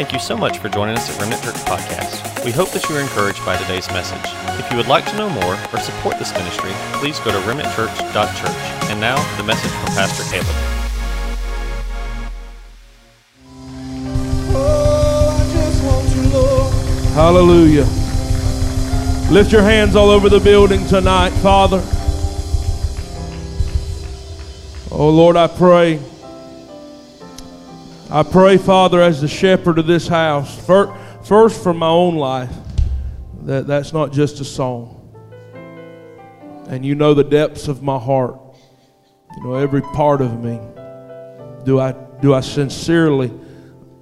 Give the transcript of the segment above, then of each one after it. Thank you so much for joining us at Remnant Church Podcast. We hope that you are encouraged by today's message. If you would like to know more or support this ministry, please go to remnantchurch.church. And now, the message from Pastor Caleb. Hallelujah. Lift your hands all over the building tonight, Father. Oh, Lord, I pray, Father, as the shepherd of this house, first for my own life, that's not just a song. And you know the depths of my heart. You know every part of me. Do I sincerely,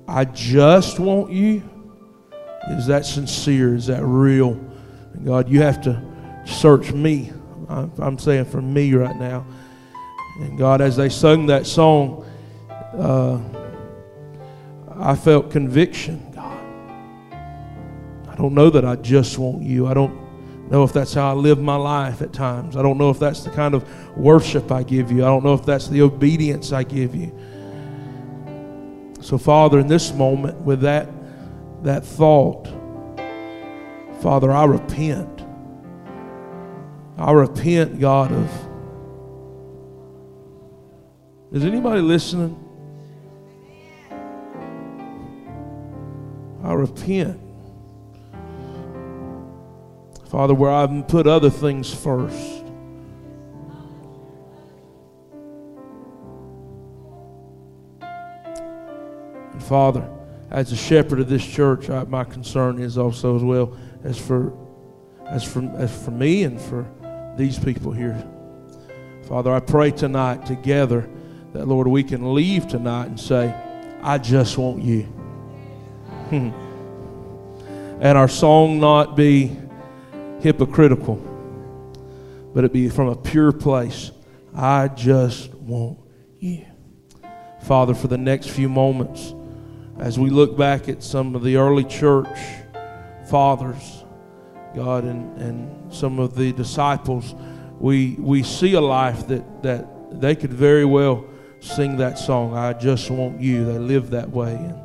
I just want you? Is that sincere? Is that real? And God, you have to search me. I'm saying for me right now. And God, as they sung that song, I felt conviction, God. I don't know that I just want you. I don't know if that's how I live my life at times. I don't know if that's the kind of worship I give you. I don't know if that's the obedience I give you. So, Father, in this moment, with that thought, Father, I repent, God, of... Is anybody listening? I repent, Father, where I've put other things first. And Father, as a shepherd of this church, my concern is also as well as for me and for these people here. Father, I pray tonight together that, Lord, we can leave tonight and say, I just want you. And our song not be hypocritical, but it be from a pure place. I just want you. Father, for the next few moments, as we look back at some of the early church fathers, God, and some of the disciples, we see a life that they could very well sing that song, I just want you. They lived that way. And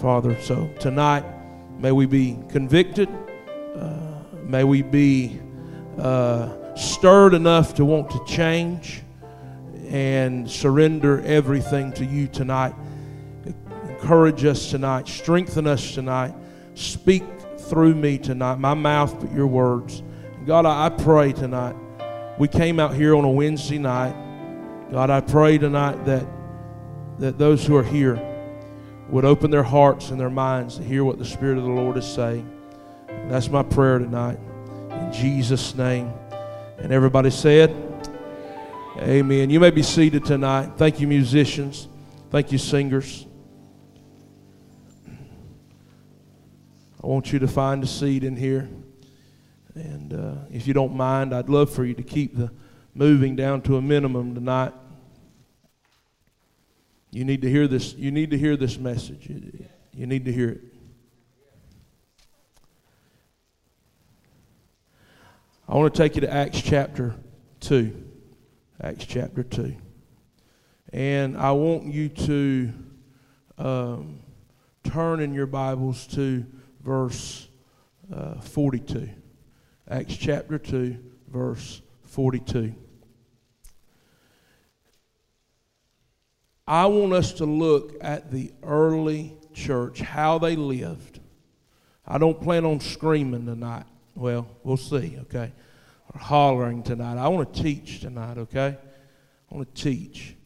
Father, so tonight, may we be convicted. May we be stirred enough to want to change and surrender everything to you tonight. Encourage us tonight. Strengthen us tonight. Speak through me tonight. My mouth, but your words. God, I pray tonight. We came out here on a Wednesday night. God, I pray tonight that those who are here would open their hearts and their minds to hear what the Spirit of the Lord is saying. And that's my prayer tonight. In Jesus' name. And everybody said, amen. You may be seated tonight. Thank you, musicians. Thank you, singers. I want you to find a seat in here. And if you don't mind, I'd love for you to keep the moving down to a minimum tonight. You need to hear this. You need to hear this message. You need to hear it. I want to take you to Acts chapter 2. Acts chapter 2. And I want you to turn in your Bibles to verse 42. Acts chapter 2, verse 42. I want us to look at the early church, how they lived. I don't plan on screaming tonight. Well, we'll see, okay? Or hollering tonight. I want to teach tonight, okay? I want to teach.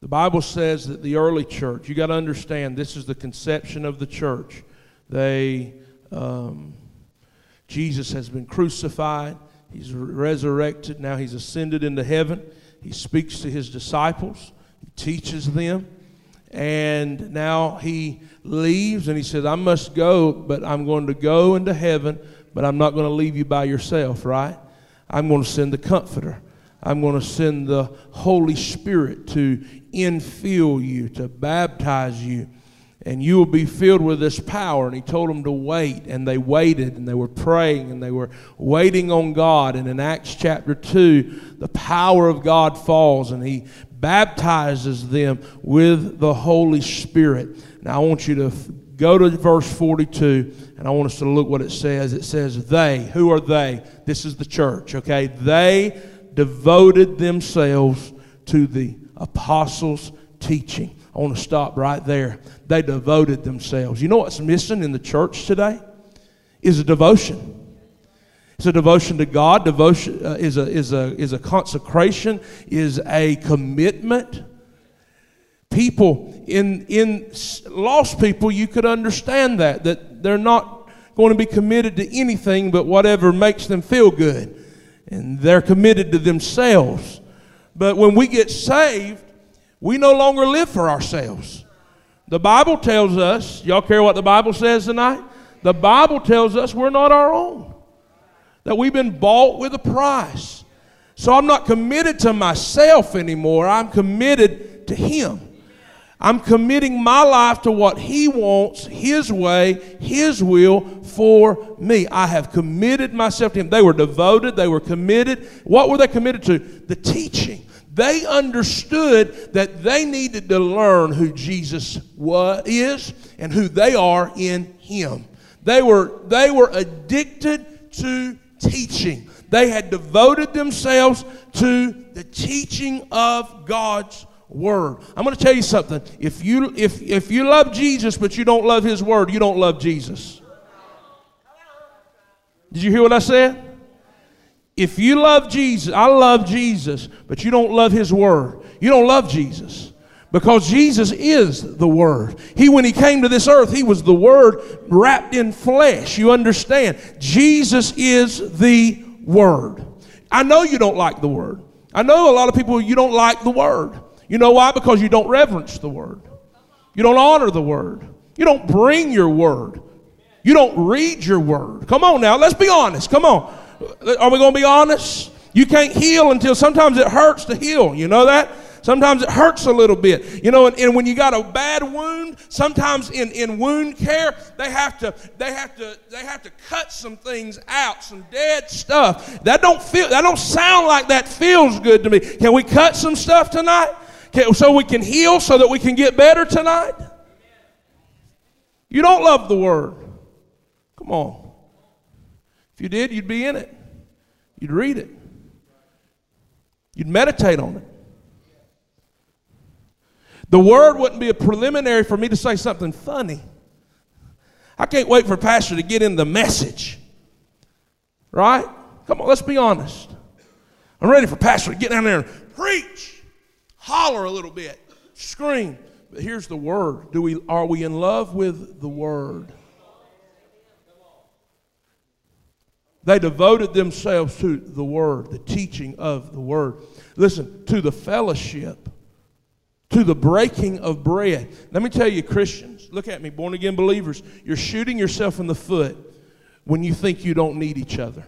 The Bible says that the early church, you got to understand, this is the conception of the church. Jesus has been crucified. He's resurrected. Now he's ascended into heaven. He speaks to his disciples. He teaches them. And now he leaves and he says, I must go, but I'm going to go into heaven, but I'm not going to leave you by yourself, right? I'm going to send the Comforter. I'm going to send the Holy Spirit to infill you, to baptize you. and you will be filled with this power. And he told them to wait, and they waited, and they were praying, and they were waiting on God. And in Acts chapter 2, the power of God falls, and he baptizes them with the Holy Spirit. Now, I want you to go to verse 42, and I want us to look what it says. It says, they, who are they? This is the church, okay? They devoted themselves to the apostles' teaching. I want to stop right there. They devoted themselves. You know what's missing in the church today? Is a devotion. It's a devotion to God. Devotion is a consecration, is a commitment. People, in lost people, you could understand that they're not going to be committed to anything but whatever makes them feel good. And they're committed to themselves. But when we get saved, we no longer live for ourselves. The Bible tells us, y'all care what the Bible says tonight? The Bible tells us we're not our own, that we've been bought with a price. So I'm not committed to myself anymore. I'm committed to Him. I'm committing my life to what He wants, His way, His will for me. I have committed myself to Him. They were devoted. They were committed. What were they committed to? The teaching. They understood that they needed to learn who Jesus is and who they are in Him. They were addicted to teaching. They had devoted themselves to the teaching of God's Word. I'm going to tell you something. If you love Jesus but you don't love His Word, you don't love Jesus. Did you hear what I said? If you love Jesus, I love Jesus, but you don't love His Word. You don't love Jesus, because Jesus is the Word. He, when He came to this earth, He was the Word wrapped in flesh. You understand? Jesus is the Word. I know you don't like the Word. I know a lot of people, you don't like the Word. You know why? Because you don't reverence the Word. You don't honor the Word. You don't bring your Word. You don't read your Word. Come on now, let's be honest. Come on. Are we going to be honest? You can't heal until sometimes it hurts to heal. You know that? Sometimes it hurts a little bit. You know, and when you got a bad wound, sometimes in wound care, they have to cut some things out, some dead stuff. That don't sound like that feels good to me. Can we cut some stuff tonight? So we can heal, so that we can get better tonight? You don't love the Word. Come on. If you did, you'd be in it. You'd read it. You'd meditate on it. The Word wouldn't be a preliminary for me to say something funny. I can't wait for Pastor to get in the message. Right? Come on, let's be honest. I'm ready for Pastor to get down there and preach, holler a little bit, scream. But here's the Word. Are we in love with the Word? They devoted themselves to the Word, the teaching of the Word. Listen, to the fellowship, to the breaking of bread. Let me tell you, Christians, look at me, born-again believers, you're shooting yourself in the foot when you think you don't need each other.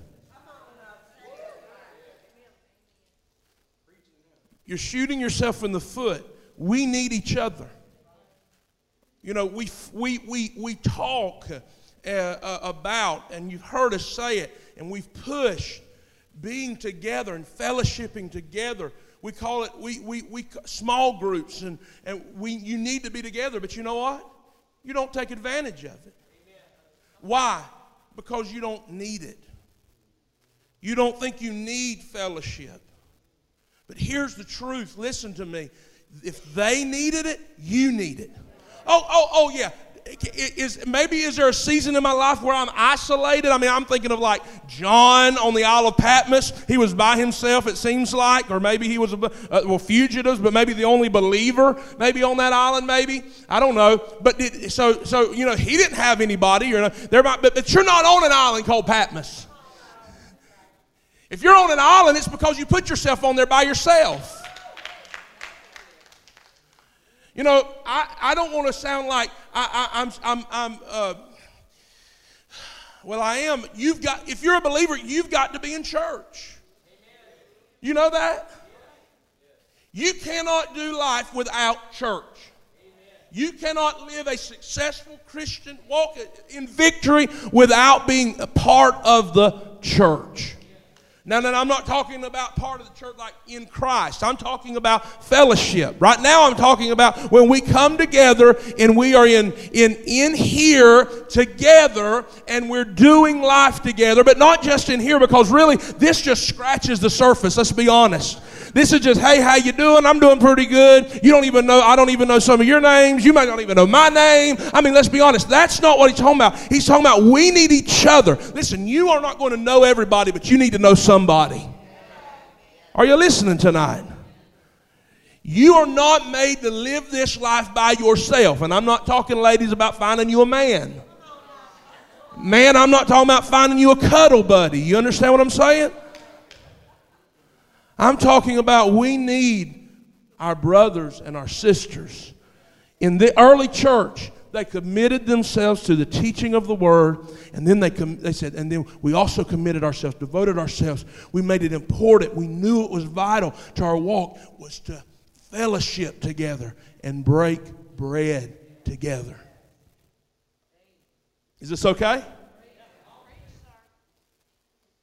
You're shooting yourself in the foot. We need each other. You know, we talk about, and you've heard us say it, and we've pushed being together and fellowshipping together. We call it we small groups, and you need to be together. But you know what? You don't take advantage of it. Why? Because you don't need it. You don't think you need fellowship. But here's the truth. Listen to me. If they needed it, you need it. Oh yeah. Is there a season in my life where I'm isolated? I mean, I'm thinking of like John on the Isle of Patmos. He was by himself, it seems like, or maybe he was fugitives, but maybe the only believer, maybe on that island, maybe I don't know. But so you know, he didn't have anybody. You know, there might, but you're not on an island called Patmos. If you're on an island, it's because you put yourself on there by yourself. You know, I don't want to sound like I am. If you're a believer, you've got to be in church. You know that? You cannot do life without church. You cannot live a successful Christian walk in victory without being a part of the church. Now, I'm not talking about part of the church like in Christ. I'm talking about fellowship. Right now, I'm talking about when we come together and we are in here together and we're doing life together, but not just in here, because really this just scratches the surface. Let's be honest. This is just, hey, how you doing? I'm doing pretty good. You don't even know, I don't even know some of your names. You might not even know my name. I mean, let's be honest. That's not what he's talking about. He's talking about we need each other. Listen, you are not going to know everybody, but you need to know somebody. Are you listening tonight? You are not made to live this life by yourself. And I'm not talking, ladies, about finding you a man. Man, I'm not talking about finding you a cuddle buddy. You understand what I'm saying? I'm talking about we need our brothers and our sisters. In the early church, they committed themselves to the teaching of the Word, and then they said, and then we also committed ourselves, devoted ourselves. We made it important. We knew it was vital to our walk was to fellowship together and break bread together. Is this okay?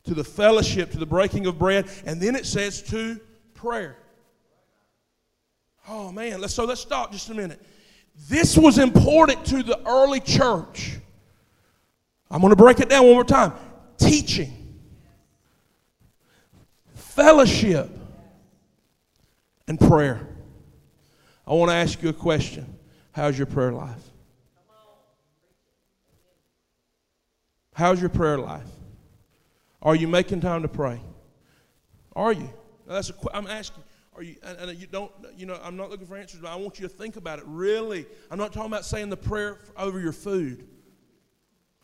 To the fellowship, to the breaking of bread, and then it says to prayer. Oh, man. So let's stop just a minute. This was important to the early church. I'm going to break it down one more time. Teaching, fellowship, and prayer. I want to ask you a question. How's your prayer life? How's your prayer life? Are you making time to pray? Are you? Now that's a, I'm asking. Are you? And you don't. You know, I'm not looking for answers, but I want you to think about it. Really, I'm not talking about saying the prayer over your food.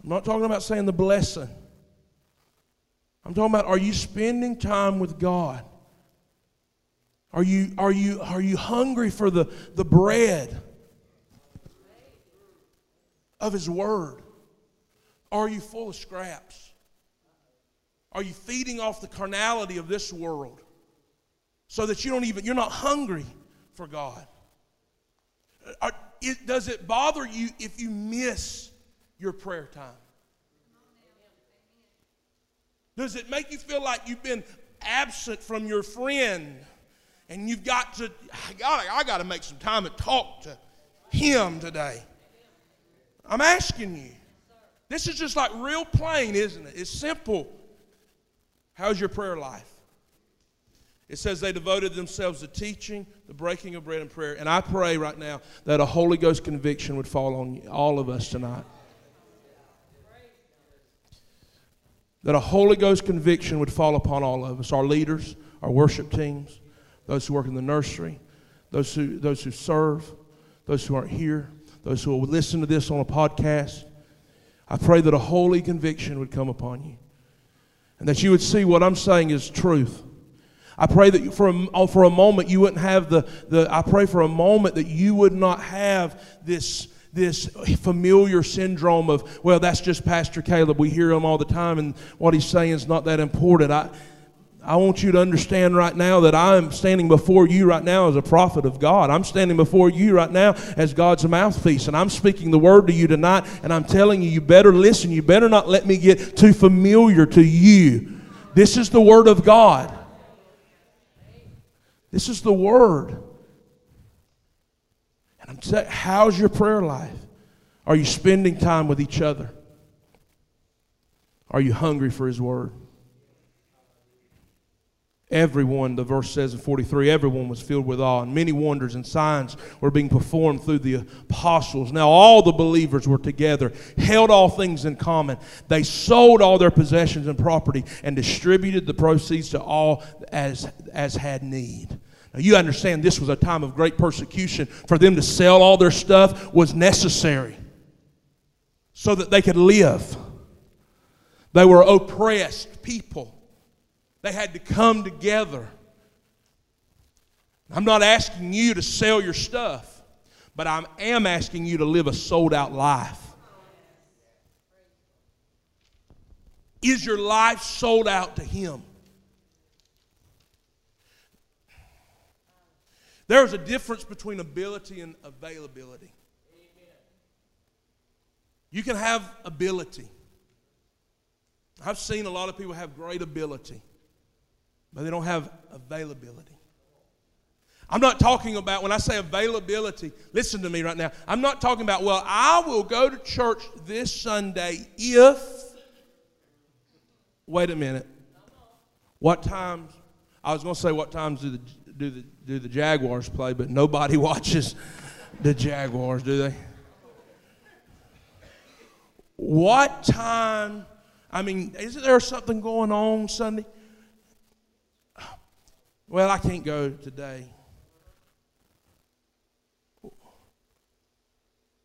I'm not talking about saying the blessing. I'm talking about, are you spending time with God? Are you hungry for the bread of His Word? Are you full of scraps? Are you feeding off the carnality of this world so that you don't even, you're not hungry for God? Does it bother you if you miss your prayer time? Does it make you feel like you've been absent from your friend and you've got to, I got to make some time and talk to him today? I'm asking you. This is just like real plain, isn't it? It's simple. How's your prayer life? It says they devoted themselves to teaching, the breaking of bread and prayer. And I pray right now that a Holy Ghost conviction would fall on all of us tonight. That a Holy Ghost conviction would fall upon all of us, our leaders, our worship teams, those who work in the nursery, those who serve, those who aren't here, those who will listen to this on a podcast. I pray that a holy conviction would come upon you. And that you would see what I'm saying is truth. I pray that for a moment you wouldn't have I pray for a moment that you would not have this familiar syndrome of, well, that's just Pastor Caleb. We hear him all the time and what he's saying is not that important. I want you to understand right now that I am standing before you right now as a prophet of God. I'm standing before you right now as God's mouthpiece, and I'm speaking the word to you tonight, and I'm telling you, you better listen. You better not let me get too familiar to you. This is the word of God. This is the word. And I'm saying, how's your prayer life? Are you spending time with each other? Are you hungry for His word? Everyone, the verse says in 43, everyone was filled with awe, and many wonders and signs were being performed through the apostles. Now all the believers were together, held all things in common. They sold all their possessions and property and distributed the proceeds to all as had need. Now you understand this was a time of great persecution. For them to sell all their stuff was necessary so that they could live. They were oppressed people. They had to come together. I'm not asking you to sell your stuff, but I am asking you to live a sold-out life. Is your life sold out to Him? There is a difference between ability and availability. You can have ability. I've seen a lot of people have great ability, but they don't have availability. I'm not talking about, when I say availability, listen to me right now. I'm not talking about, well, I will go to church this Sunday if, wait a minute. What times, I was going to say what times do the Jaguars play, but nobody watches the Jaguars, do they? What time, I mean, isn't there something going on Sunday? Well, I can't go today.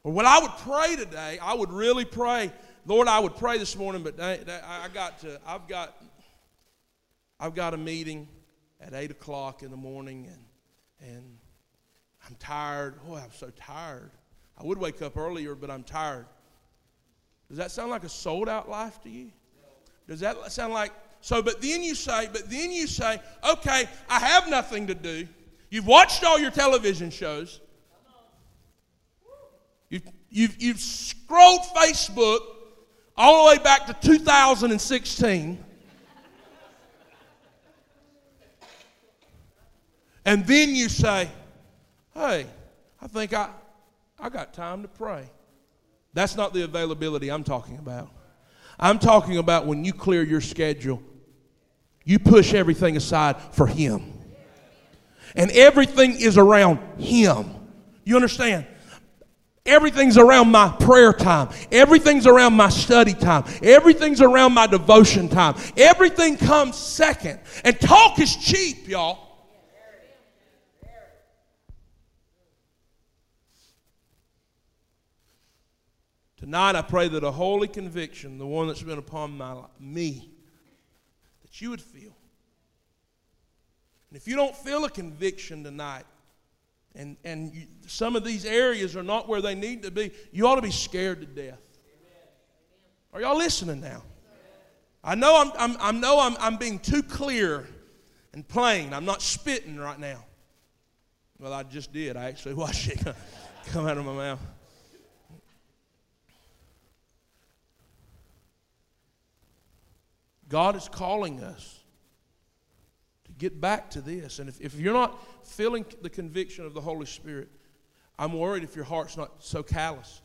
Or what I would pray today, I would really pray. Lord, I would pray this morning, but I've got a meeting at 8 o'clock in the morning, and I'm tired. Oh, I'm so tired. I would wake up earlier, but I'm tired. Does that sound like a sold-out life to you? Does that sound like, but then you say, okay, I have nothing to do. You've watched all your television shows. You've scrolled Facebook all the way back to 2016. And then you say, hey, I think I got time to pray. That's not the availability I'm talking about. I'm talking about when you clear your schedule, you push everything aside for Him. And everything is around Him. You understand? Everything's around my prayer time. Everything's around my study time. Everything's around my devotion time. Everything comes second. And talk is cheap, y'all. Tonight I pray that a holy conviction, the one that's been upon me, that you would feel. And if you don't feel a conviction tonight, and some of these areas are not where they need to be, you ought to be scared to death. Are y'all listening now? I know I'm being too clear and plain. I'm not spitting right now. Well, I just did. I actually watched it come out of my mouth. God is calling us to get back to this. And if you're not feeling the conviction of the Holy Spirit, I'm worried if your heart's not so calloused.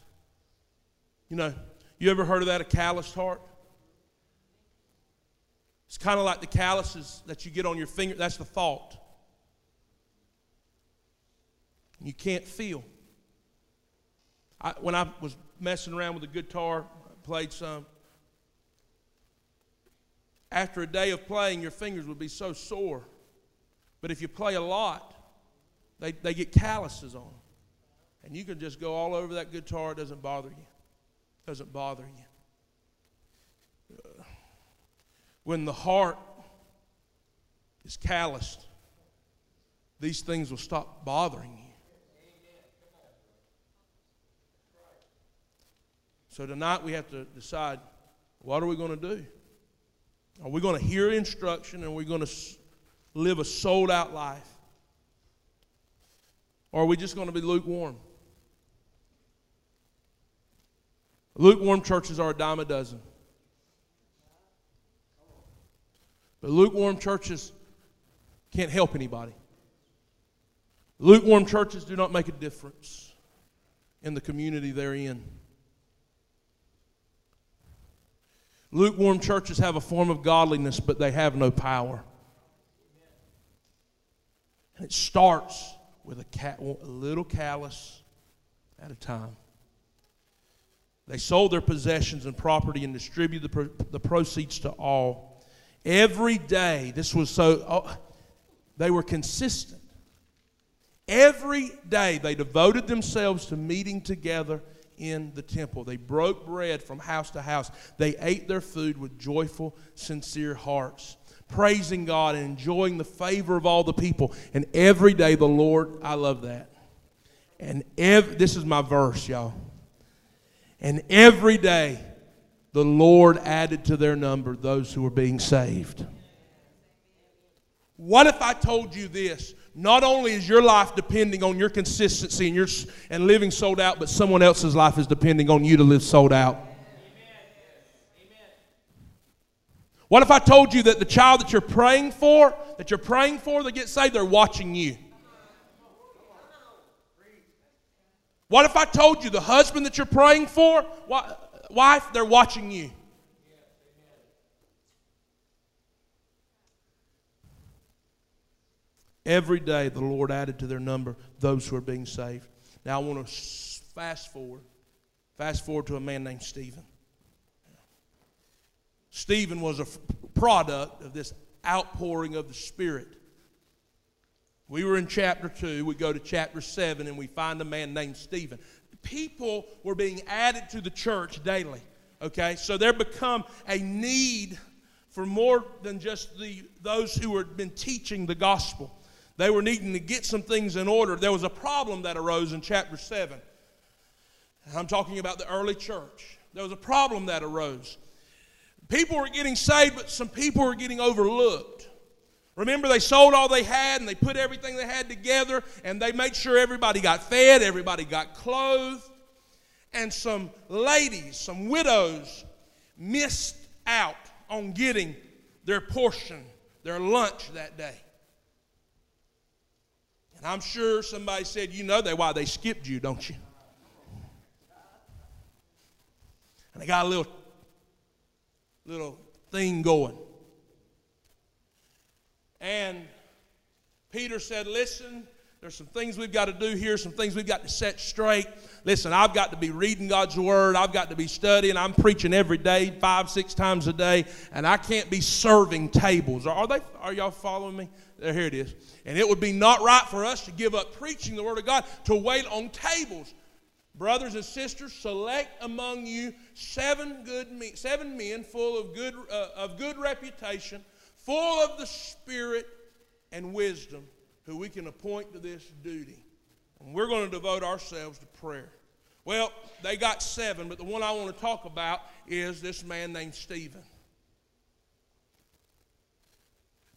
You know, you ever heard of that, a calloused heart? It's kind of like the calluses that you get on your finger. That's the thought. You can't feel. When I was messing around with the guitar, I played some. After a day of playing, your fingers would be so sore. But if you play a lot, they get calluses on them. And you can just go all over that guitar. It doesn't bother you. It doesn't bother you. When the heart is calloused, these things will stop bothering you. So tonight we have to decide, what are we going to do? Are we going to hear instruction and we're going to live a sold-out life? Or are we just going to be lukewarm? Lukewarm churches are a dime a dozen. But lukewarm churches can't help anybody. Lukewarm churches do not make a difference in the community they're in. Lukewarm churches have a form of godliness, but they have no power. And it starts with a little callous at a time. They sold their possessions and property and distributed the proceeds to all. Every day, this was so, they were consistent. Every day they devoted themselves to meeting together in the temple. They broke bread from house to house. They ate their food with joyful, sincere hearts, praising God and enjoying the favor of all the people. And every day the Lord, I love that. And this is my verse, y'all. And every day the Lord added to their number those who were being saved. What if I told you this? Not only is your life depending on your consistency and living sold out, but someone else's life is depending on you to live sold out. Amen. Amen. What if I told you that the child that you're praying for, that gets saved, they're watching you? What if I told you the husband that you're praying for, wife, they're watching you? Every day the Lord added to their number those who are being saved. Now I want to fast forward to a man named Stephen. Stephen was a product of this outpouring of the Spirit. We were in chapter 2. We go to chapter 7 and we find a man named Stephen. People were being added to the church daily. Okay, so there become a need for more than just those who had been teaching the gospel. They were needing to get some things in order. There was a problem that arose in chapter 7. I'm talking about the early church. There was a problem that arose. People were getting saved, but some people were getting overlooked. Remember, they sold all they had, and they put everything they had together, and they made sure everybody got fed, everybody got clothed. And some ladies, some widows, missed out on getting their portion, their lunch that day. And I'm sure somebody said, you know why they skipped you, don't you? And they got a little thing going. And Peter said, listen, there's some things we've got to do here, some things we've got to set straight. Listen, I've got to be reading God's Word. I've got to be studying. I'm preaching every day, 5-6 times a day, and I can't be serving tables. Are y'all following me? There, here it is. And it would be not right for us to give up preaching the Word of God to wait on tables. Brothers and sisters, select among you seven men full of good reputation, full of the Spirit and wisdom, who we can appoint to this duty. And we're going to devote ourselves to prayer. Well, they got seven, but the one I want to talk about is this man named Stephen.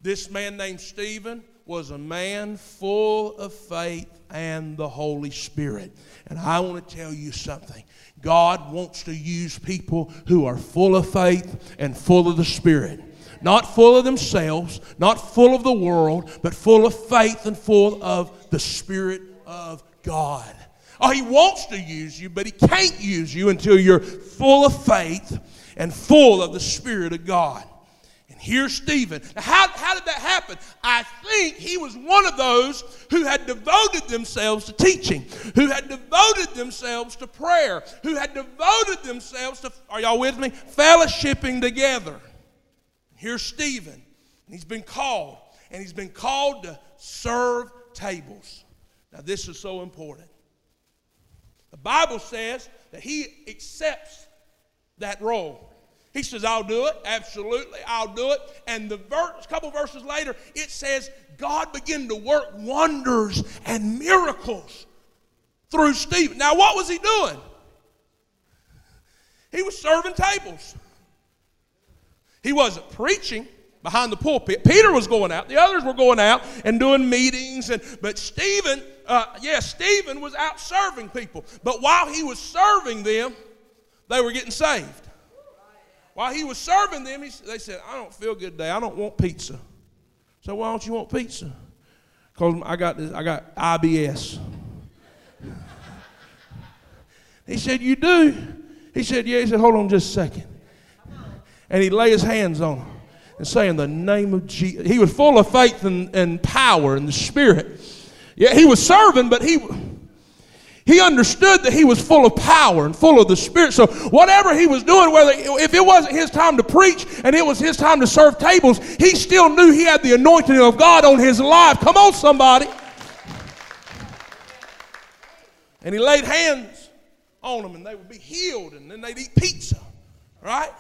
This man named Stephen was a man full of faith and the Holy Spirit. And I want to tell you something. God wants to use people who are full of faith and full of the Spirit. Not full of themselves, not full of the world, but full of faith and full of the Spirit of God. Oh, He wants to use you, but He can't use you until you're full of faith and full of the Spirit of God. And here's Stephen. Now, how did that happen? I think he was one of those who had devoted themselves to teaching, who had devoted themselves to prayer, who had devoted themselves to, are y'all with me, fellowshipping together. Here's Stephen, and he's been called to serve tables. Now, this is so important. The Bible says that he accepts that role. He says, I'll do it, absolutely, I'll do it. And a couple verses later, it says, God began to work wonders and miracles through Stephen. Now, what was he doing? He was serving tables. He wasn't preaching behind the pulpit. Peter was going out. The others were going out and doing meetings. But Stephen was out serving people. But while he was serving them, they were getting saved. While he was serving them, they said, I don't feel good today. I don't want pizza. So why don't you want pizza? Because I got IBS. He said, you do? He said, yeah. He said, hold on just a second. And he lay his hands on him and say, in the name of Jesus. He was full of faith and power and the Spirit. Yeah, he was serving, but he understood that he was full of power and full of the Spirit. So whatever he was doing, if it wasn't his time to preach and it was his time to serve tables, he still knew he had the anointing of God on his life. Come on, somebody. And he laid hands on them, and they would be healed, and then they'd eat pizza, right?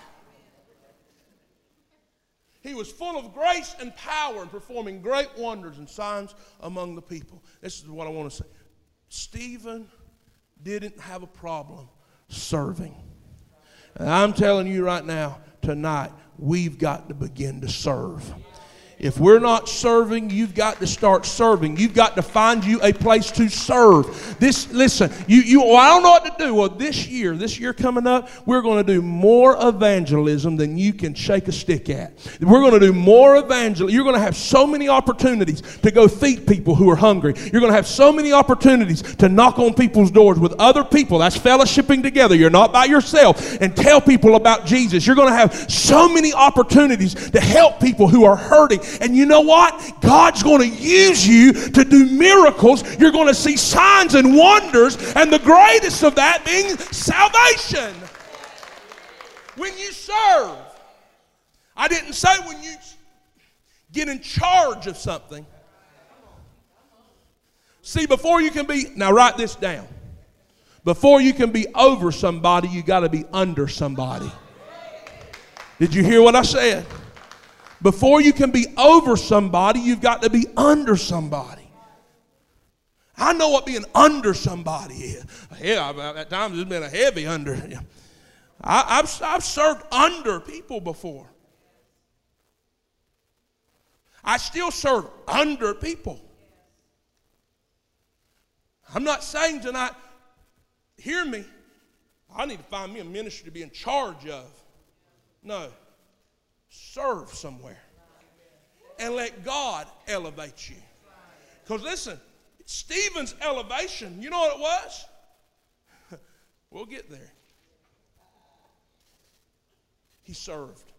He was full of grace and power and performing great wonders and signs among the people. This is what I want to say. Stephen didn't have a problem serving. And I'm telling you right now, tonight, we've got to begin to serve. If we're not serving, you've got to start serving. You've got to find you a place to serve. This, listen, well, I don't know what to do. Well, this year coming up, we're going to do more evangelism than you can shake a stick at. We're going to do more evangelism. You're going to have so many opportunities to go feed people who are hungry. You're going to have so many opportunities to knock on people's doors with other people. That's fellowshipping together. You're not by yourself. And tell people about Jesus. You're going to have so many opportunities to help people who are hurting. And you know what? God's going to use you to do miracles. You're going to see signs and wonders, and the greatest of that being salvation. When you serve. I didn't say when you get in charge of something. See, before you can be, now write this down. Before you can be over somebody, you got to be under somebody. Did you hear what I said? Before you can be over somebody, you've got to be under somebody. I know what being under somebody is. Yeah, at times it's been a heavy under. I've served under people before. I still serve under people. I'm not saying tonight, hear me, I need to find me a ministry to be in charge of. No. Serve somewhere and let God elevate you. Because listen, Stephen's elevation, you know what it was? We'll get there. He served.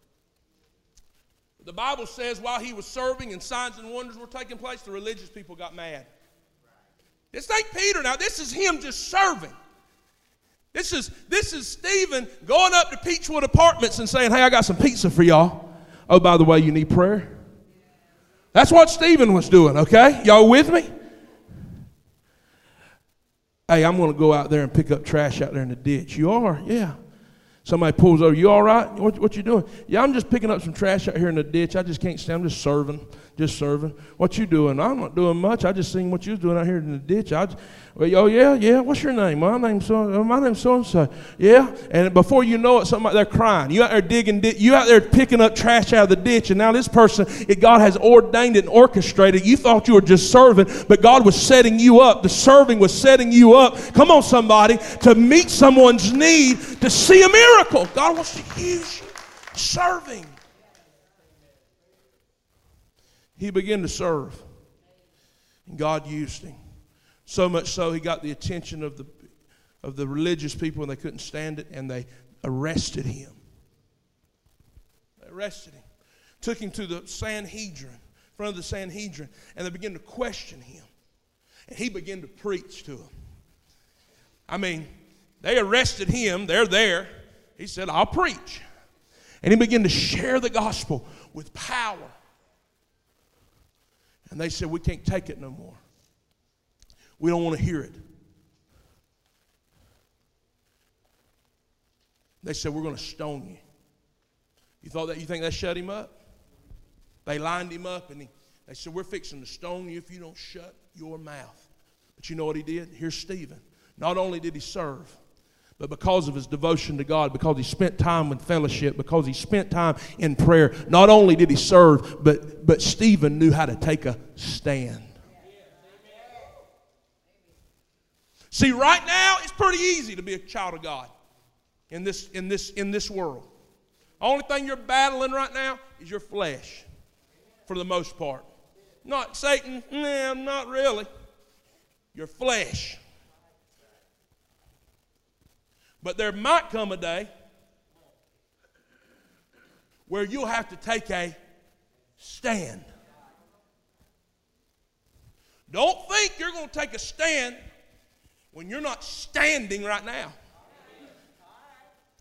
The Bible says while he was serving and signs and wonders were taking place, the religious people got mad. This ain't Peter now. This is him just serving. This is Stephen going up to Peachwood Apartments and saying, hey, I got some pizza for y'all. Oh, by the way, you need prayer? That's what Stephen was doing, okay? Y'all with me? Hey, I'm going to go out there and pick up trash out there in the ditch. You are? Yeah. Somebody pulls over. You all right? What you doing? Yeah, I'm just picking up some trash out here in the ditch. I just can't stand. I'm just serving. Just serving. What you doing? I'm not doing much. I just seen what you was doing out here in the ditch. Oh, yeah. What's your name? My name's so-and-so. Yeah. And before you know it, somebody they're crying. You out there digging. You out there picking up trash out of the ditch. And now this person, God has ordained it and orchestrated. You thought you were just serving, but God was setting you up. The serving was setting you up. Come on, somebody, to meet someone's need, to see a miracle. God wants to use you. Serving. He began to serve, and God used him. So much so, he got the attention of the religious people, and they couldn't stand it, and they arrested him. They arrested him. Took him to the Sanhedrin, in front of the Sanhedrin, and they began to question him. And he began to preach to them. I mean, they arrested him. They're there. He said, I'll preach. And he began to share the gospel with power. And they said, we can't take it no more. We don't want to hear it. They said, we're going to stone you. You think that shut him up? They lined him up and they said, we're fixing to stone you if you don't shut your mouth. But you know what he did? Here's Stephen. Not only did he serve, but because of his devotion to God, because he spent time in fellowship, because he spent time in prayer, not only did he serve, but Stephen knew how to take a stand. See, right now, it's pretty easy to be a child of God in this world. The only thing you're battling right now is your flesh, for the most part. Not Satan, no, not really. Your flesh. But there might come a day where you'll have to take a stand. Don't think you're going to take a stand when you're not standing right now.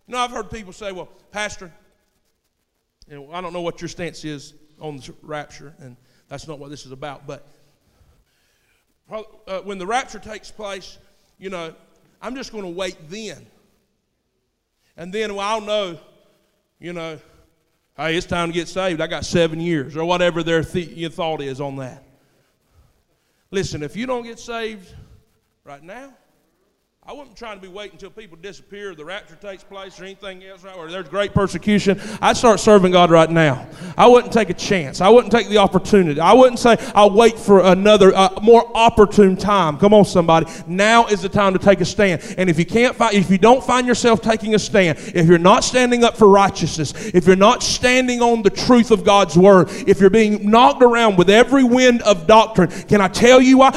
You know, I've heard people say, well, Pastor, I don't know what your stance is on the rapture, and that's not what this is about, but when the rapture takes place, you know, I'm just going to wait then. And then, well, I'll know, you know, hey, it's time to get saved. I got 7 years or whatever their thought is on that. Listen, if you don't get saved right now, I wasn't trying to be waiting until people disappear or the rapture takes place or anything else, right, or there's great persecution. I'd start serving God right now. I wouldn't take a chance. I wouldn't take the opportunity. I wouldn't say I'll wait for another more opportune time. Come on, somebody. Now is the time to take a stand. And if you can't find, if you don't find yourself taking a stand, if you're not standing up for righteousness, if you're not standing on the truth of God's word, if you're being knocked around with every wind of doctrine, can I tell you why?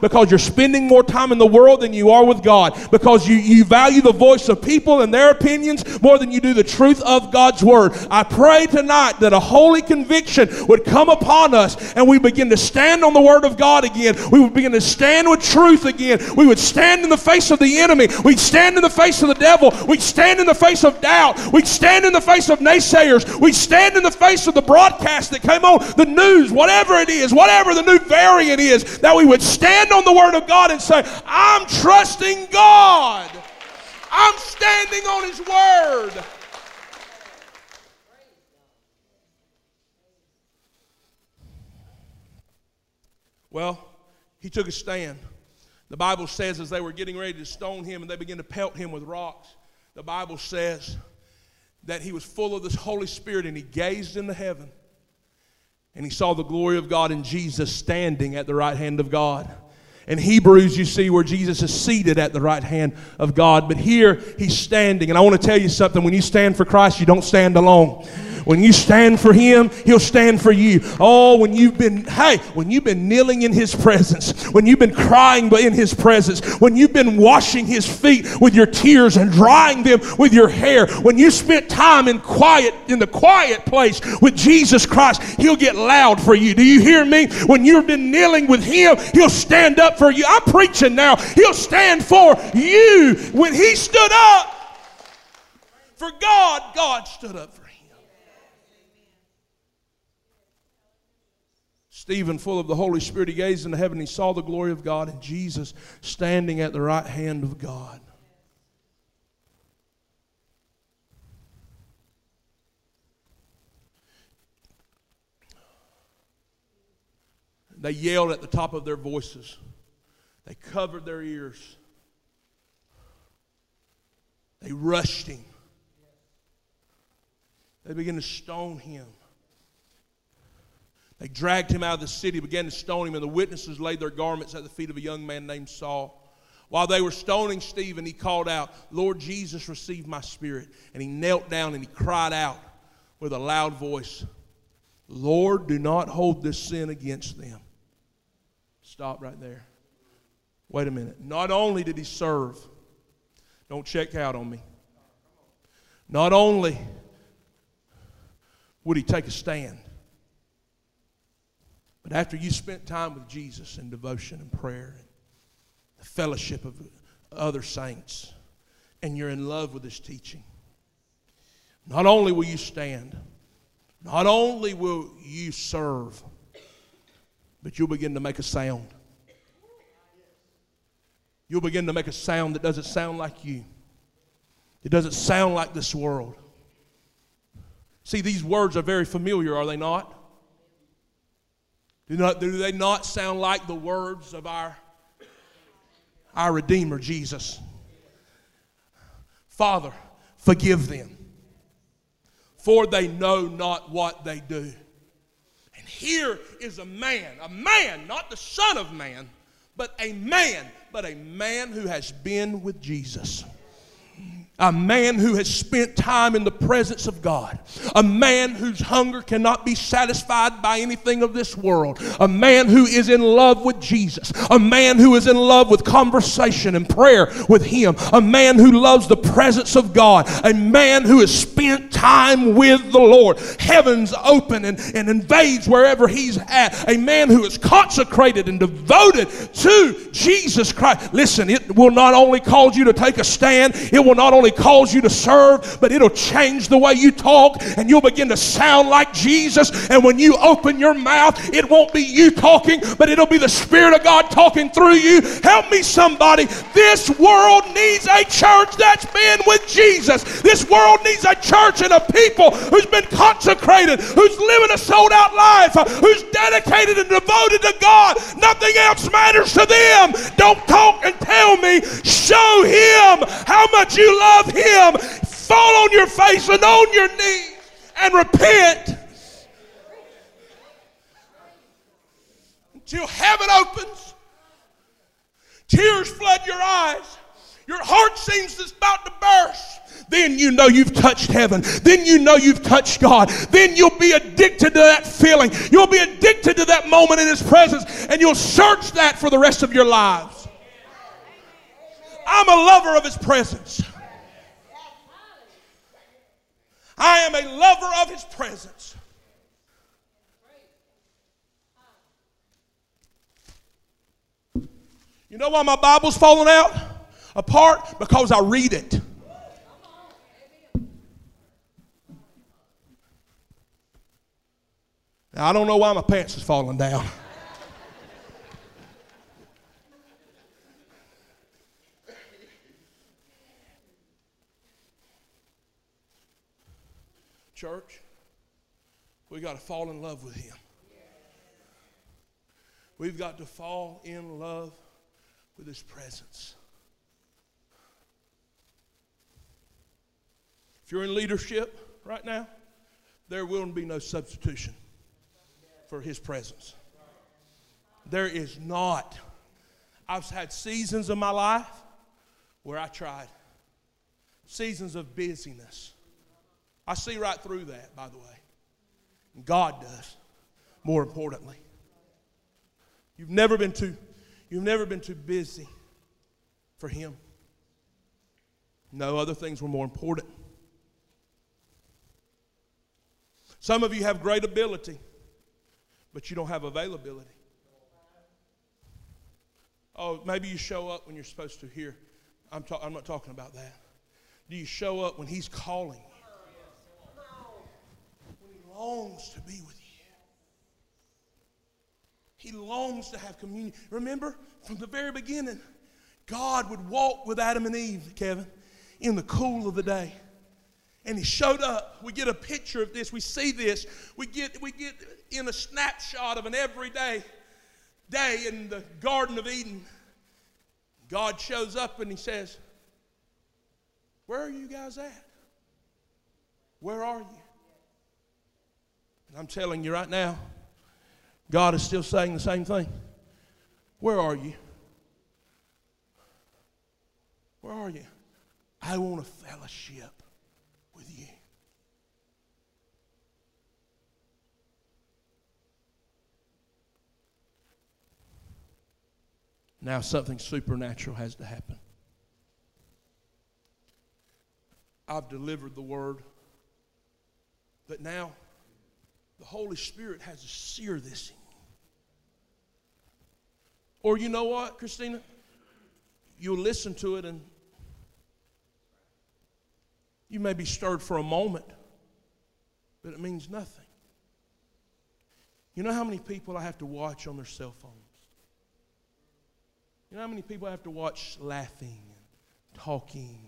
Because you're spending more time in the world than you are with God, because you value the voice of people and their opinions more than you do the truth of God's word. I pray tonight that a holy conviction would come upon us and we begin to stand on the word of God again. We would begin to stand with truth again. We would stand in the face of the enemy. We'd stand in the face of the devil. We'd stand in the face of doubt. We'd stand in the face of naysayers. We'd stand in the face of the broadcast that came on, the news, whatever it is, whatever the new variant is, that we would stand on the word of God and say, I'm trusting God. I'm standing on His word. Well, he took a stand. The Bible says as they were getting ready to stone him and they began to pelt him with rocks, the Bible says that he was full of this Holy Spirit and he gazed into heaven and he saw the glory of God and Jesus standing at the right hand of God. In Hebrews, you see where Jesus is seated at the right hand of God. But here, He's standing. And I want to tell you something. When you stand for Christ, you don't stand alone. When you stand for Him, He'll stand for you. Oh, when you've been kneeling in His presence, when you've been crying in His presence, when you've been washing His feet with your tears and drying them with your hair, when you spent time in the quiet place with Jesus Christ, He'll get loud for you. Do you hear me? When you've been kneeling with Him, He'll stand up for you. I'm preaching now. He'll stand for you. When He stood up for God, God stood up for Him. Stephen, full of the Holy Spirit, he gazed into heaven. He saw the glory of God and Jesus standing at the right hand of God. They yelled at the top of their voices. They covered their ears. They rushed him. They began to stone him. They dragged him out of the city, began to stone him, and the witnesses laid their garments at the feet of a young man named Saul. While they were stoning Stephen, he called out, Lord Jesus, receive my spirit. And he knelt down and he cried out with a loud voice, Lord, do not hold this sin against them. Stop right there. Wait a minute. Not only did he serve, don't check out on me. Not only would he take a stand, but after you spent time with Jesus in devotion and prayer and the fellowship of other saints and you're in love with His teaching, not only will you stand, not only will you serve, but you'll begin to make a sound. You'll begin to make a sound that doesn't sound like you. It doesn't sound like this world. See, these words are very familiar, are they not? Do they not sound like the words of our Redeemer, Jesus? Father, forgive them, for they know not what they do. And here is a man, not the son of man, but a man who has been with Jesus. A man who has spent time in the presence of God. A man whose hunger cannot be satisfied by anything of this world. A man who is in love with Jesus. A man who is in love with conversation and prayer with Him. A man who loves the presence of God. A man who has spent time with the Lord. Heaven's open and invades wherever He's at. A man who is consecrated and devoted to Jesus Christ. Listen, it will not only cause you to take a stand, it will not only calls you to serve, but it'll change the way you talk and you'll begin to sound like Jesus. And when you open your mouth, it won't be you talking, but it'll be the Spirit of God talking through you. Help me, somebody. This world needs a church that's been with Jesus. This world needs a church and a people who's been consecrated, who's living a sold out life, who's dedicated and devoted to God. Nothing else matters to them. Don't talk and tell tell me, show him how much you love him. Fall on your face and on your knees and repent until heaven opens. Tears flood your eyes. Your heart seems it's about to burst. Then you know you've touched heaven. Then you know you've touched God. Then you'll be addicted to that feeling. You'll be addicted to that moment in his presence, and you'll search that for the rest of your lives. I'm a lover of his presence. I am a lover of his presence. You know why my Bible's falling out? Apart? Because I read it. Now, I don't know why my pants is falling down. Church, we got to fall in love with him. We've got to fall in love with his presence. If you're in leadership right now, there will be no substitution for his presence. There is not. I've had seasons of my life where I tried. Seasons of busyness. I see right through that, by the way. And God does, more importantly. You've never been too busy for him. No, other things were more important. Some of you have great ability, but you don't have availability. Oh, maybe you show up when you're supposed to hear. I'm not talking about that. Do you show up when he's calling you? When he longs to be with you. He longs to have communion. Remember, from the very beginning, God would walk with Adam and Eve, Kevin, in the cool of the day. And he showed up. We get a picture of this. We see this. We get in a snapshot of an everyday day in the Garden of Eden. God shows up and he says, "Where are you guys at? Where are you?" And I'm telling you right now, God is still saying the same thing. Where are you? Where are you? I want a fellowship with you. Now something supernatural has to happen. I've delivered the word, but now the Holy Spirit has to sear this in you. Or you know what, Christina? You'll listen to it and you may be stirred for a moment, but it means nothing. You know how many people I have to watch on their cell phones? You know how many people I have to watch laughing and talking?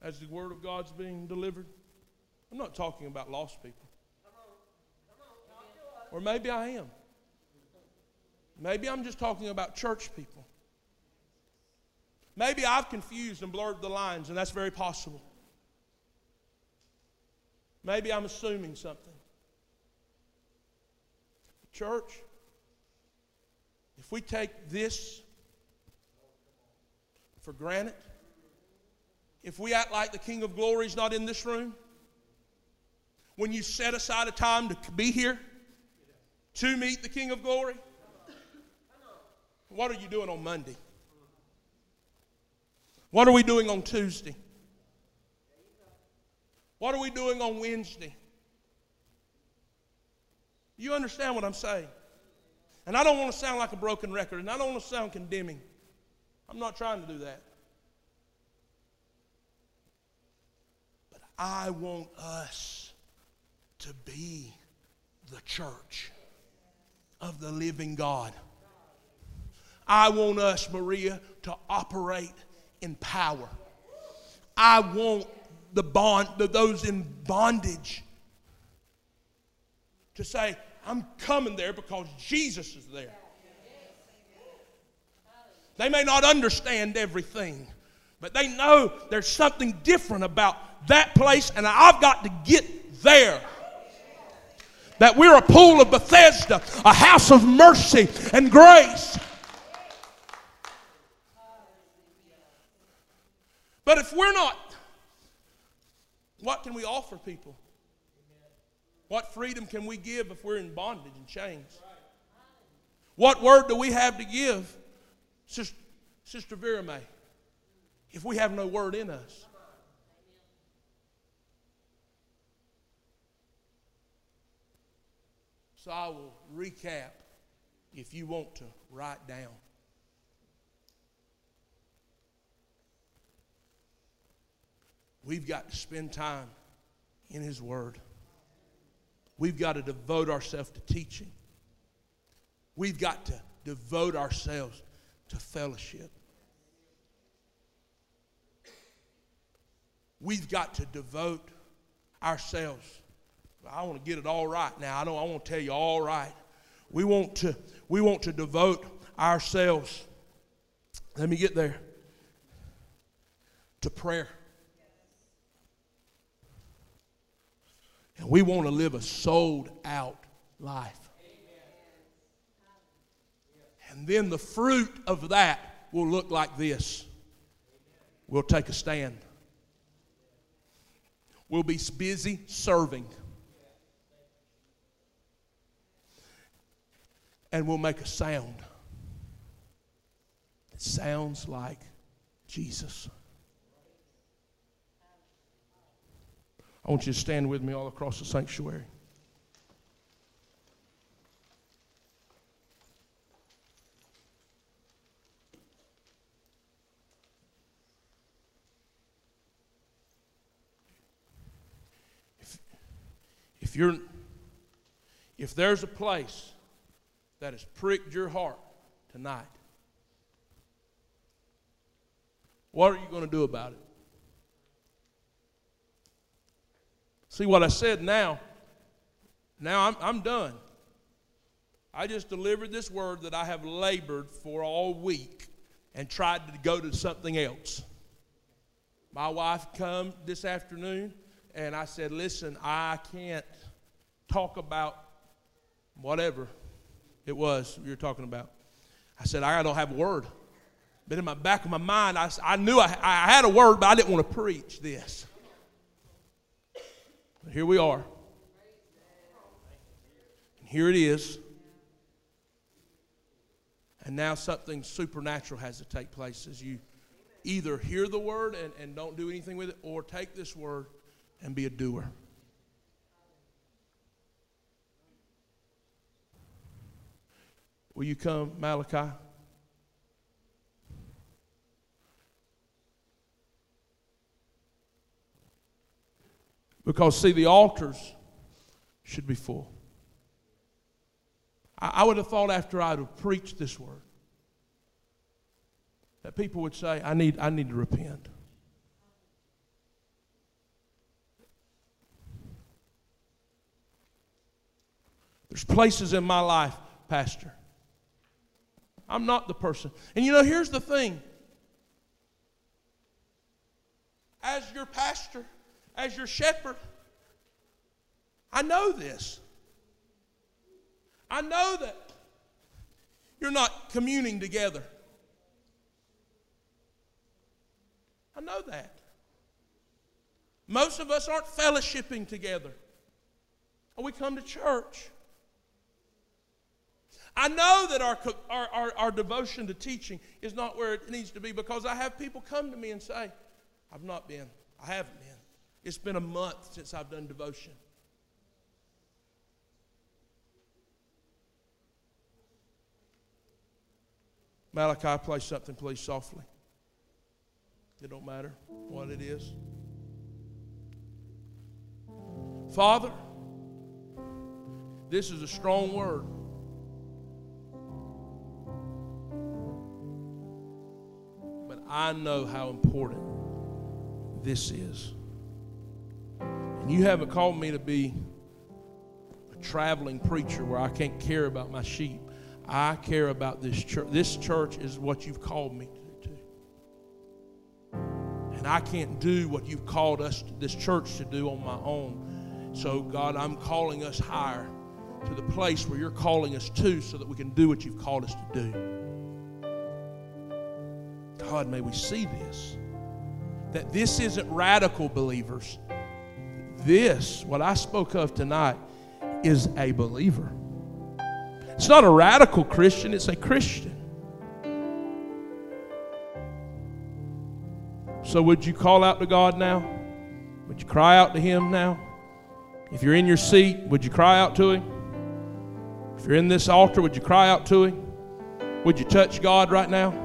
As the Word of God's being delivered, I'm not talking about lost people. Or maybe I am. Maybe I'm just talking about church people. Maybe I've confused and blurred the lines, and that's very possible. Maybe I'm assuming something. Church, if we take this for granted, if we act like the King of Glory is not in this room, when you set aside a time to be here, to meet the King of Glory, what are you doing on Monday? What are we doing on Tuesday? What are we doing on Wednesday? You understand what I'm saying? And I don't want to sound like a broken record, and I don't want to sound condemning. I'm not trying to do that. But I want us to be the church of the living God. I want us, Maria, to operate in power. I want those in bondage to say, "I'm coming there because Jesus is there." They may not understand everything, but they know there's something different about that place, and I've got to get there. That we're a pool of Bethesda, a house of mercy and grace. But if we're not, what can we offer people? What freedom can we give if we're in bondage and chains? What word do we have to give, Sister Vera Mae, if we have no word in us? So I will recap if you want to write down. We've got to spend time in His Word. We've got to devote ourselves to teaching. We've got to devote ourselves to fellowship. We've got to devote ourselves. I want to get it all right now. I want to tell you all right. We want to devote ourselves. Let me get there. To prayer. And we want to live a sold out life. And then the fruit of that will look like this. We'll take a stand. We'll be busy serving. And we'll make a sound. It sounds like Jesus. I want you to stand with me all across the sanctuary. If there's a place that has pricked your heart tonight, what are you going to do about it? See what I said now. Now I'm done. I just delivered this word that I have labored for all week and tried to go to something else. My wife come this afternoon. And I said, listen, I can't talk about whatever it was you were talking about. I said, I don't have a word. But in my back of my mind, I knew I had a word, but I didn't want to preach this. But here we are. And here it is. And now something supernatural has to take place as you either hear the word and don't do anything with it, or take this word and be a doer. Will you come, Malachi? Because, see, the altars should be full. I would have thought after I would have preached this word that people would say, I need to repent. There's places in my life, Pastor. I'm not the person. And you know, here's the thing. As your pastor, as your shepherd, I know this. I know that you're not communing together. I know that. Most of us aren't fellowshipping together. We come to church. I know that our devotion to teaching is not where it needs to be, because I have people come to me and say, I haven't been. It's been a month since I've done devotion. Malachi, play something, please, softly. It don't matter what it is. Father, this is a strong word. I know how important this is. And you haven't called me to be a traveling preacher where I can't care about my sheep. I care about this church. This church is what you've called me to do. And I can't do what you've called us, this church, to do on my own. So, God, I'm calling us higher to the place where you're calling us to so that we can do what you've called us to do. God, may we see this. That this isn't radical believers. This, what I spoke of tonight, is a believer. It's not a radical Christian, it's a Christian. So would you call out to God now? Would you cry out to Him now? If you're in your seat, would you cry out to Him? If you're in this altar, would you cry out to Him? Would you touch God right now?